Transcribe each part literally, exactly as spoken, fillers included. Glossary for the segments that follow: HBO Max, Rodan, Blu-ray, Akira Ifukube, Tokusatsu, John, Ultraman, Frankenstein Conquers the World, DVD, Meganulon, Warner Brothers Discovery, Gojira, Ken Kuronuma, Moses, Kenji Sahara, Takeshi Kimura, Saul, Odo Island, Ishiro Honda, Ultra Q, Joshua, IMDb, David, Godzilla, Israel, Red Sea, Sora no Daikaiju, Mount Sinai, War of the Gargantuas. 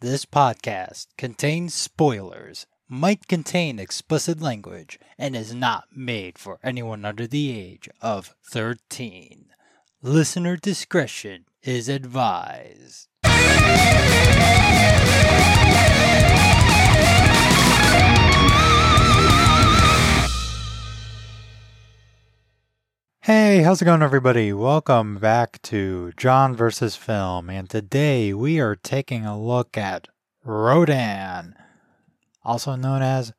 This podcast contains spoilers, might contain explicit language, and is not made for anyone under the age of thirteen. Listener discretion is advised. Hey, how's it going, everybody? Welcome back to John versus. Film, and today we are taking a look at Rodan, also known as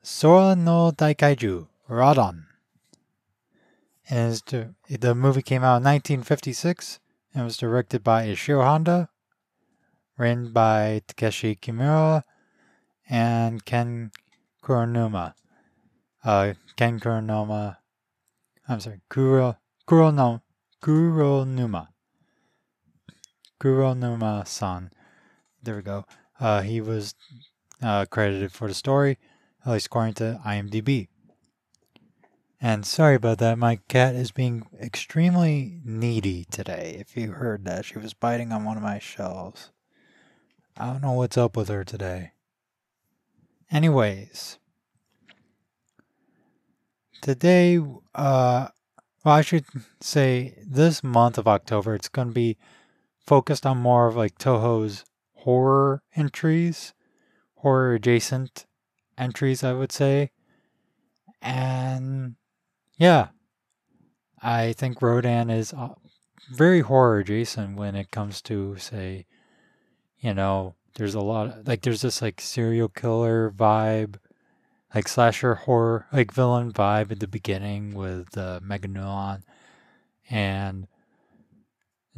Sora no Daikaiju, Rodan. And was to, the movie came out in nineteen fifty-six, and was directed by Ishiro Honda, written by Takeshi Kimura and Ken Kuronuma. Uh, Ken Kuronuma. I'm sorry, Kuro, Kuronuma, Kuronuma, Kuronuma-san, there we go. Uh, he was uh, credited for the story, at least according to IMDb. And sorry about that, my cat is being extremely needy today. If you heard that, she was biting on one of my shelves. I don't know what's up with her today. Anyways, today, uh, well, I should say this month of October, it's going to be focused on more of like Toho's horror entries, horror adjacent entries, I would say. And yeah, I think Rodan is very horror adjacent when it comes to, say, you know, there's a lot of, like, there's this like serial killer vibe, like slasher horror, like villain vibe at the beginning with uh, Meganulon, and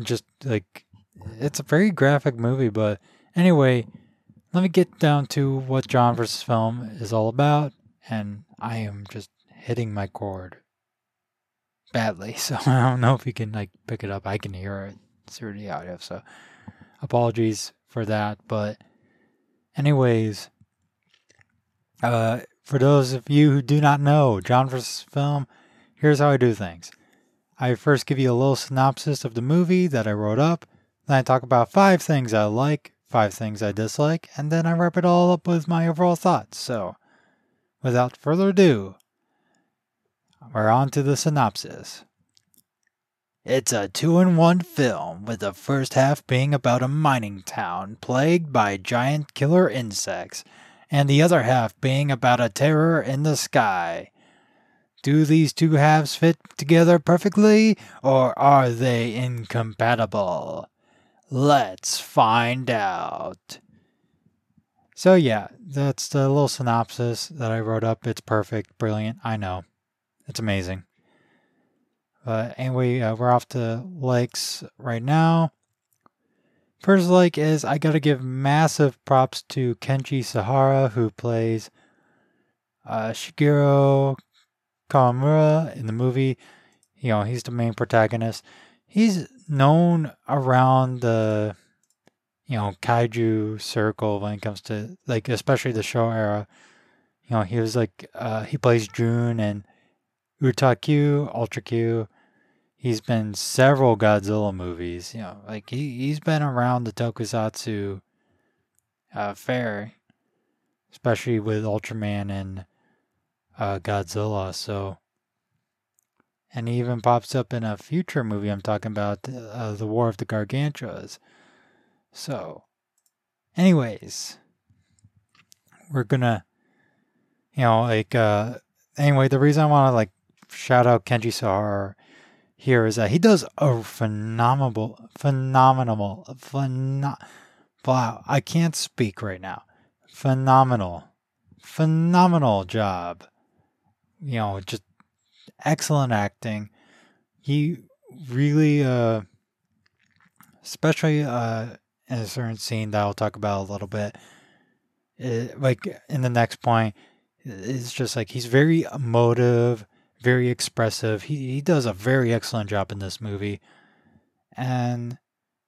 just like, it's a very graphic movie. But anyway, let me get down to what John versus. Film is all about, and I am just hitting my cord badly, so I don't know if you can like pick it up. I can hear it through the audio, so apologies for that. But anyways, Uh, for those of you who do not know John versus. Film, here's how I do things. I first give you a little synopsis of the movie that I wrote up, then I talk about five things I like, five things I dislike, and then I wrap it all up with my overall thoughts. So, without further ado, we're on to the synopsis. It's a two-in-one film, with the first half being about a mining town plagued by giant killer insects, and the other half being about a terror in the sky. Do these two halves fit together perfectly, or are they incompatible? Let's find out. So yeah, that's the little synopsis that I wrote up. It's perfect, brilliant, I know. It's amazing. But anyway, uh, we're off to likes right now. First like is, I gotta give massive props to Kenji Sahara, who plays uh, Shigeru Kamura in the movie. You know, he's the main protagonist. He's known around the, you know, kaiju circle when it comes to, like, especially the show era. You know, he was like, uh, he plays June and Ultra Q, Ultra Q. He's been several Godzilla movies, you know, like he, he's been around the Tokusatsu uh, fair, especially with Ultraman and uh, Godzilla. So, and he even pops up in a future movie I'm talking about, uh, the War of the Gargantuas. So, anyways, we're gonna, you know, like, uh, anyway, the reason I want to like shout out Kenji Sahara here is that he does a phenomenal, phenomenal, phenomenal, wow, I can't speak right now. Phenomenal, phenomenal job. You know, just excellent acting. He really, uh, especially uh, in a certain scene that I'll talk about a little bit, it, like in the next point, it's just like he's very emotive, very expressive. He he does a very excellent job in this movie. And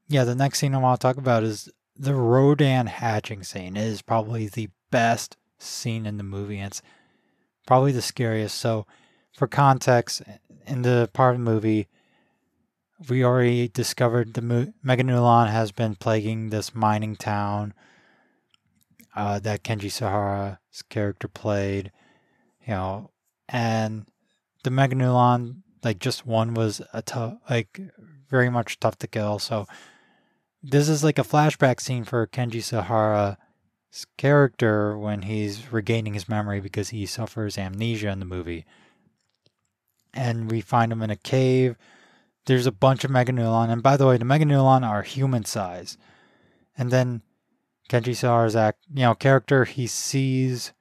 yeah, the next scene I want to talk about is the Rodan hatching scene. It is probably the best scene in the movie, and it's probably the scariest. So for context, in the part of the movie, we already discovered the Mo- Meganulon has been plaguing this mining town uh, that Kenji Sahara's character played, you know, and the Meganulon, like just one was a tough, like very much tough to kill. So this is like a flashback scene for Kenji Sahara's character when he's regaining his memory because he suffers amnesia in the movie. And we find him in a cave. There's a bunch of Meganulon. And by the way, the Meganulon are human size. And then Kenji Sahara's act, you know, character, he sees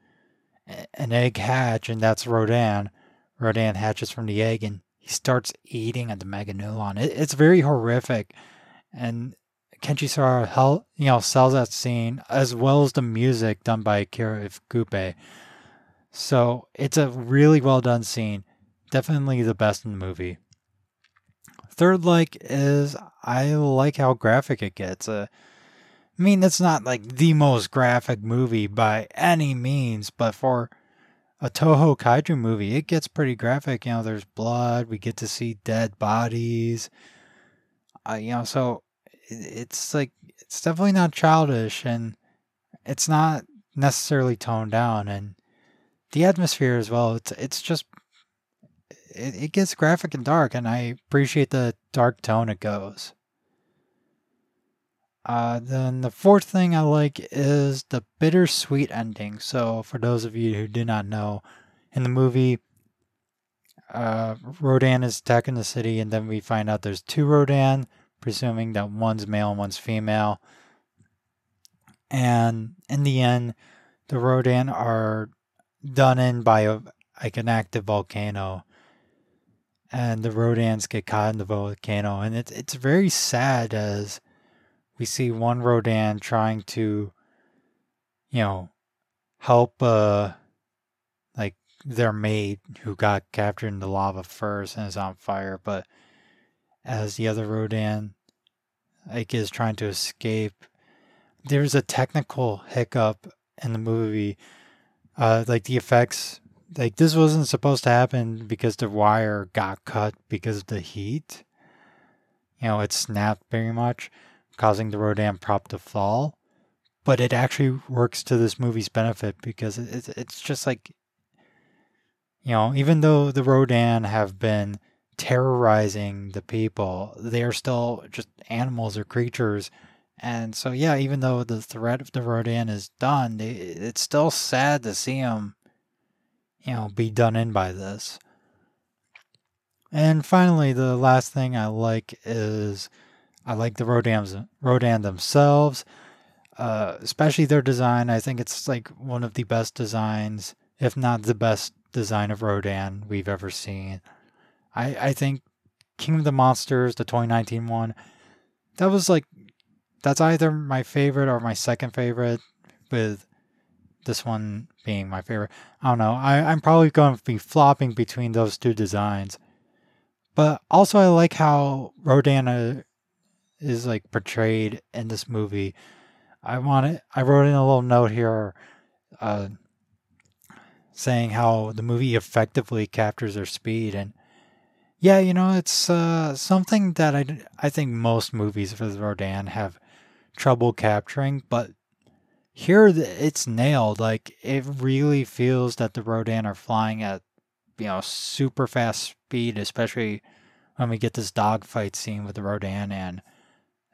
an egg hatch, and that's Rodan. Rodan hatches from the egg, and he starts eating at the Meganulon. It, it's very horrific. And Kenji Sahara hel- you know, sells that scene, as well as the music done by Akira Ifukube. So it's a really well done scene. Definitely the best in the movie. Third like is I like how graphic it gets. Uh, I mean, it's not like the most graphic movie by any means, but for a Toho kaiju movie, it gets pretty graphic. You know, there's blood. We get to see dead bodies. Uh, you know, so it's like, it's definitely not childish, and it's not necessarily toned down. And the atmosphere as well, it's, it's just... it gets graphic and dark, and I appreciate the dark tone it goes. Uh, then the fourth thing I like is the bittersweet ending. So for those of you who do not know, in the movie, uh, Rodan is attacking the city, and then we find out there's two Rodan, presuming that one's male and one's female. And in the end, the Rodan are done in by a, like an active volcano. And the Rodans get caught in the volcano. And it's, it's very sad as we see one Rodan trying to, you know, help, uh, like, their mate who got captured in the lava first and is on fire. But as the other Rodan, like, is trying to escape, there's a technical hiccup in the movie. Uh, like, the effects... like, this wasn't supposed to happen because the wire got cut because of the heat. You know, it snapped very much, causing the Rodan prop to fall. But it actually works to this movie's benefit because it, it's just like, you know, even though the Rodan have been terrorizing the people, they are still just animals or creatures. And so, yeah, even though the threat of the Rodan is done, they, it's still sad to see them, you know, be done in by this. And finally, the last thing I like is I like the Rodans, Rodan themselves, uh, especially their design. I think it's like one of the best designs, if not the best design of Rodan we've ever seen. I, I think King of the Monsters, the twenty nineteen one, that was like, that's either my favorite or my second favorite, with this one being my favorite. I don't know. I, I'm probably going to be flopping between those two designs. But also I like how Rodan is like portrayed in this movie. I want it, I wrote in a little note here uh, saying how the movie effectively captures their speed. And yeah, you know, it's uh, something that I, I think most movies for the Rodan have trouble capturing. But here, it's nailed. Like, it really feels that the Rodan are flying at, you know, super fast speed, especially when we get this dogfight scene with the Rodan and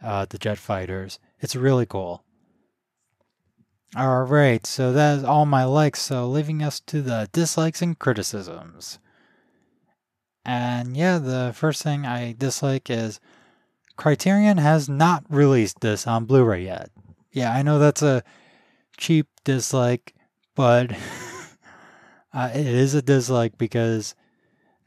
uh, the jet fighters. It's really cool. All right, so that is all my likes, so leaving us to the dislikes and criticisms. And yeah, the first thing I dislike is Criterion has not released this on Blu-ray yet. Yeah, I know that's a cheap dislike, but uh, it is a dislike because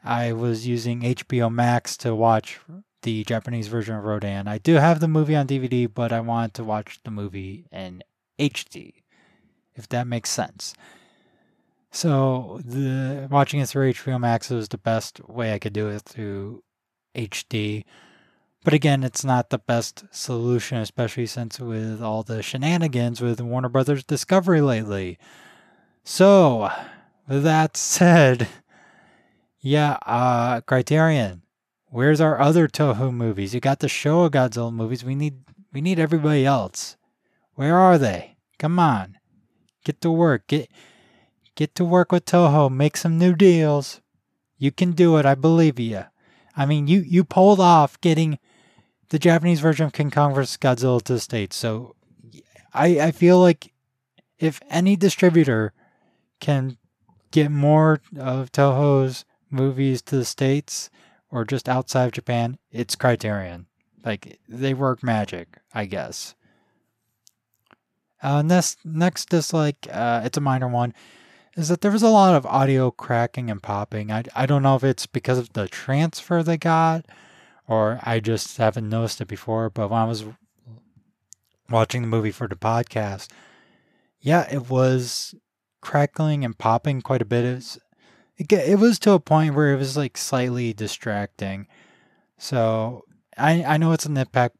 I was using H B O Max to watch the Japanese version of Rodan. I do have the movie on D V D, but I wanted to watch the movie in H D, if that makes sense. So the watching it through H B O Max was the best way I could do it through H D. But again, it's not the best solution, especially since with all the shenanigans with Warner Brothers Discovery lately. So, with that said, yeah, uh, Criterion, Where's our other Toho movies? You got the Showa Godzilla movies. We need we need everybody else. Where are they? Come on. Get to work. Get get to work with Toho. Make some new deals. You can do it. I believe you. I mean, you, you pulled off getting the Japanese version of King Kong versus. Godzilla to the States. So I, I feel like if any distributor can get more of Toho's movies to the States or just outside of Japan, it's Criterion. Like, they work magic, I guess. Uh, next, next dislike, uh, it's a minor one, is that there was a lot of audio cracking and popping. I, I don't know if it's because of the transfer they got, or I just haven't noticed it before, but when I was watching the movie for the podcast, yeah, it was crackling and popping quite a bit. It was, it, it was to a point where it was like slightly distracting. So I, I know it's a nitpick,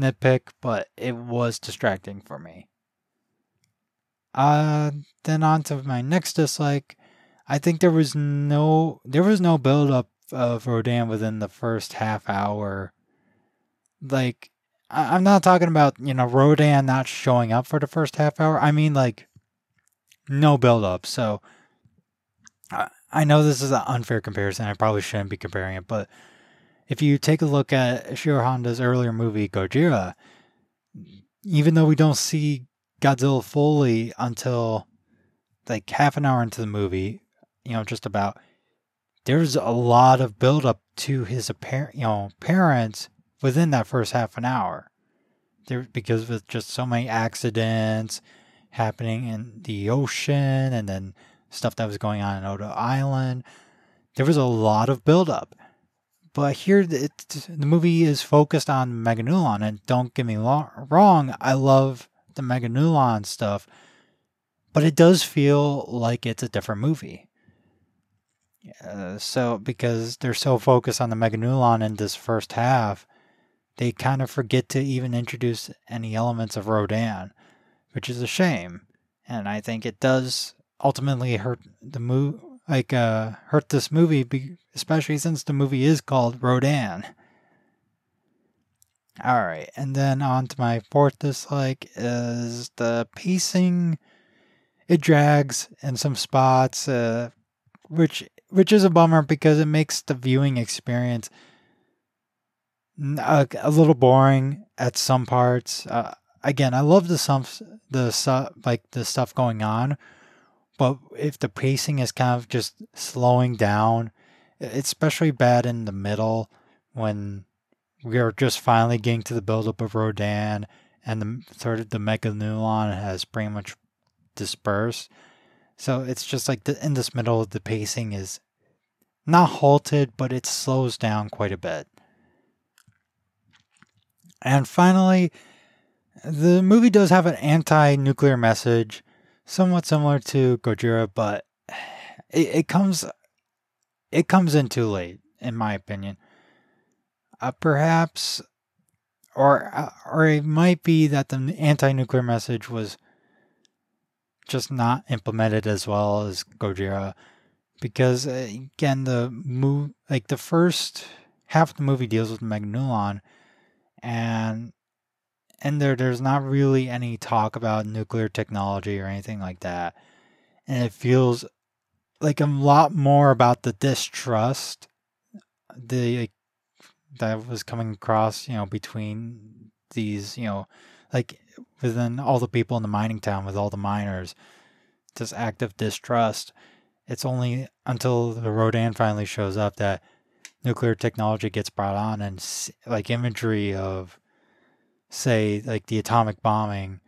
nitpick, but it was distracting for me. Uh, then on to my next dislike. I think there was no, there was no build up of Rodan within the first half hour. Like, I, I'm not talking about, you know, Rodan not showing up for the first half hour. I mean, like, no build up. So I, I know this is an unfair comparison. I probably shouldn't be comparing it, but if you take a look at Ishiro Honda's earlier movie, Gojira, even though we don't see Godzilla fully until like half an hour into the movie, you know, just about, there's a lot of build up to his apparent, you know, appearance within that first half an hour there, because with just so many accidents happening in the ocean and then stuff that was going on in Odo Island, there was a lot of build up. But here, it, the movie is focused on Meganulon, and don't get me wrong, I love the Meganulon stuff, but it does feel like it's a different movie. Uh, so because they're so focused on the Meganulon in this first half, they kind of forget to even introduce any elements of Rodan, which is a shame. And I think it does ultimately hurt the mo- like uh, hurt this movie, be- especially since the movie is called Rodan. All right, and then on to my fourth dislike is the pacing. It drags in some spots, uh, which which is a bummer because it makes the viewing experience a, a little boring at some parts. Uh, again, I love the stuff, the stuff like the stuff going on, but if the pacing is kind of just slowing down, it's especially bad in the middle when we are just finally getting to the buildup of Rodan, and the sort of the Meganulon has pretty much dispersed. So it's just like the, in this middle, the pacing is not halted, but it slows down quite a bit. And finally, the movie does have an anti-nuclear message, somewhat similar to Gojira, but it, it comes, it comes in too late, in my opinion. Uh, perhaps, or or it might be that the anti-nuclear message was just not implemented as well as Gojira, because uh, again, the move like the first half of the movie deals with Meganulon, and and there there's not really any talk about nuclear technology or anything like that, and it feels like a lot more about the distrust, the like, that was coming across, you know, between these, you know, like within all the people in the mining town with all the miners, this active distrust. It's only until the Rodan finally shows up that nuclear technology gets brought on, and like imagery of, say, like the atomic bombing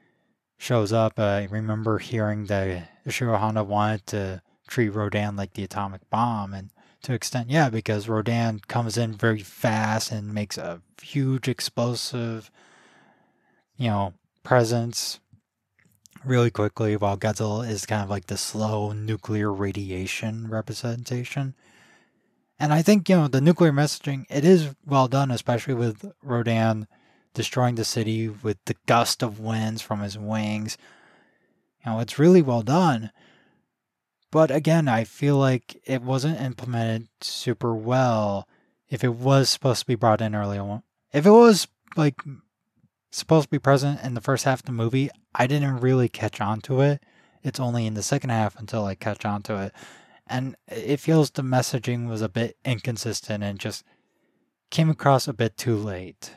shows up. I remember hearing that Ishiro Honda wanted to treat Rodan like the atomic bomb, and to extent, yeah, because Rodan comes in very fast and makes a huge explosive, you know, presence really quickly, while Godzilla is kind of like the slow nuclear radiation representation. And I think, you know, the nuclear messaging, it is well done, especially with Rodan destroying the city with the gust of winds from his wings. You know, it's really well done. But again, I feel like it wasn't implemented super well. if it was supposed to be brought in earlier, if it was like supposed to be present in the first half of the movie, I didn't really catch on to it. It's only in the second half until I catch on to it. And it feels the messaging was a bit inconsistent and just came across a bit too late.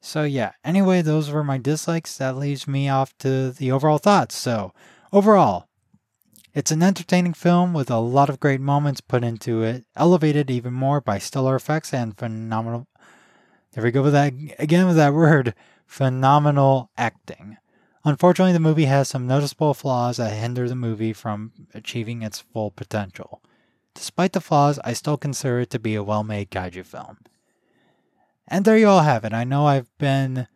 So yeah, anyway, those were my dislikes. That leaves me off to the overall thoughts. So overall, it's an entertaining film with a lot of great moments put into it, elevated even more by stellar effects and phenomenal... There we go with that again with that word. Phenomenal acting. Unfortunately, the movie has some noticeable flaws that hinder the movie from achieving its full potential. Despite the flaws, I still consider it to be a well-made kaiju film. And there you all have it. I know I've been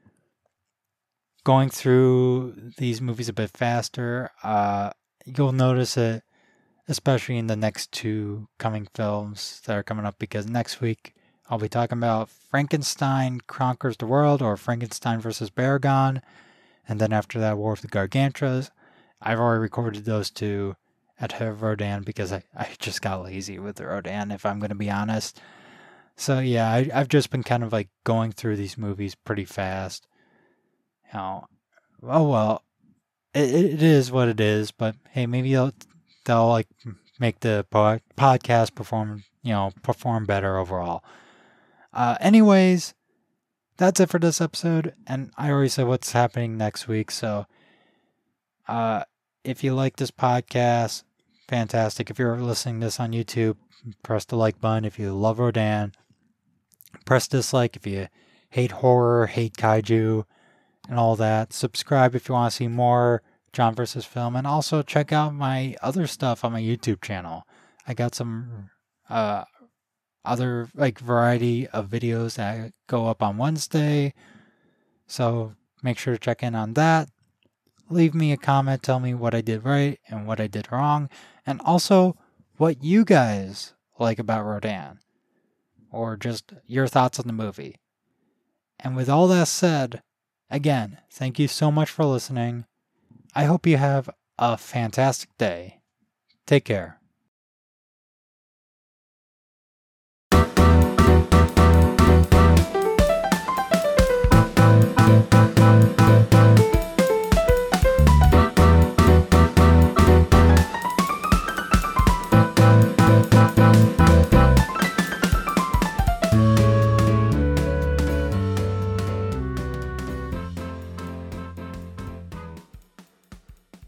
going through these movies a bit faster. Uh, you'll notice it, especially in the next two coming films that are coming up, because next week I'll be talking about Frankenstein Conquers the World, or Frankenstein versus Barragon. And then after that, War of the Gargantuas. I've already recorded those two at Rodan because I, I just got lazy with Rodan, if I'm going to be honest. So yeah, I, I've just been kind of like going through these movies pretty fast. You know, oh well, it, it is what it is, but hey, maybe they'll, they'll like make the po podcast perform, you know, perform better overall. Uh, anyways... That's it for this episode, and I already said what's happening next week, so uh, if you like this podcast, fantastic. If you're listening to this on YouTube, press the like button. If you love Rodan, press dislike. If you hate horror, hate kaiju, and all that, subscribe if you want to see more John versus. Film, and also check out my other stuff on my YouTube channel. I got some... Uh, other like variety of videos that go up on Wednesday, so make sure to check in on that. Leave me a comment, tell me what I did right and what I did wrong, and also what you guys like about Rodan, or just your thoughts on the movie. And with all that said, again, thank you so much for listening. I hope you have a fantastic day. Take care.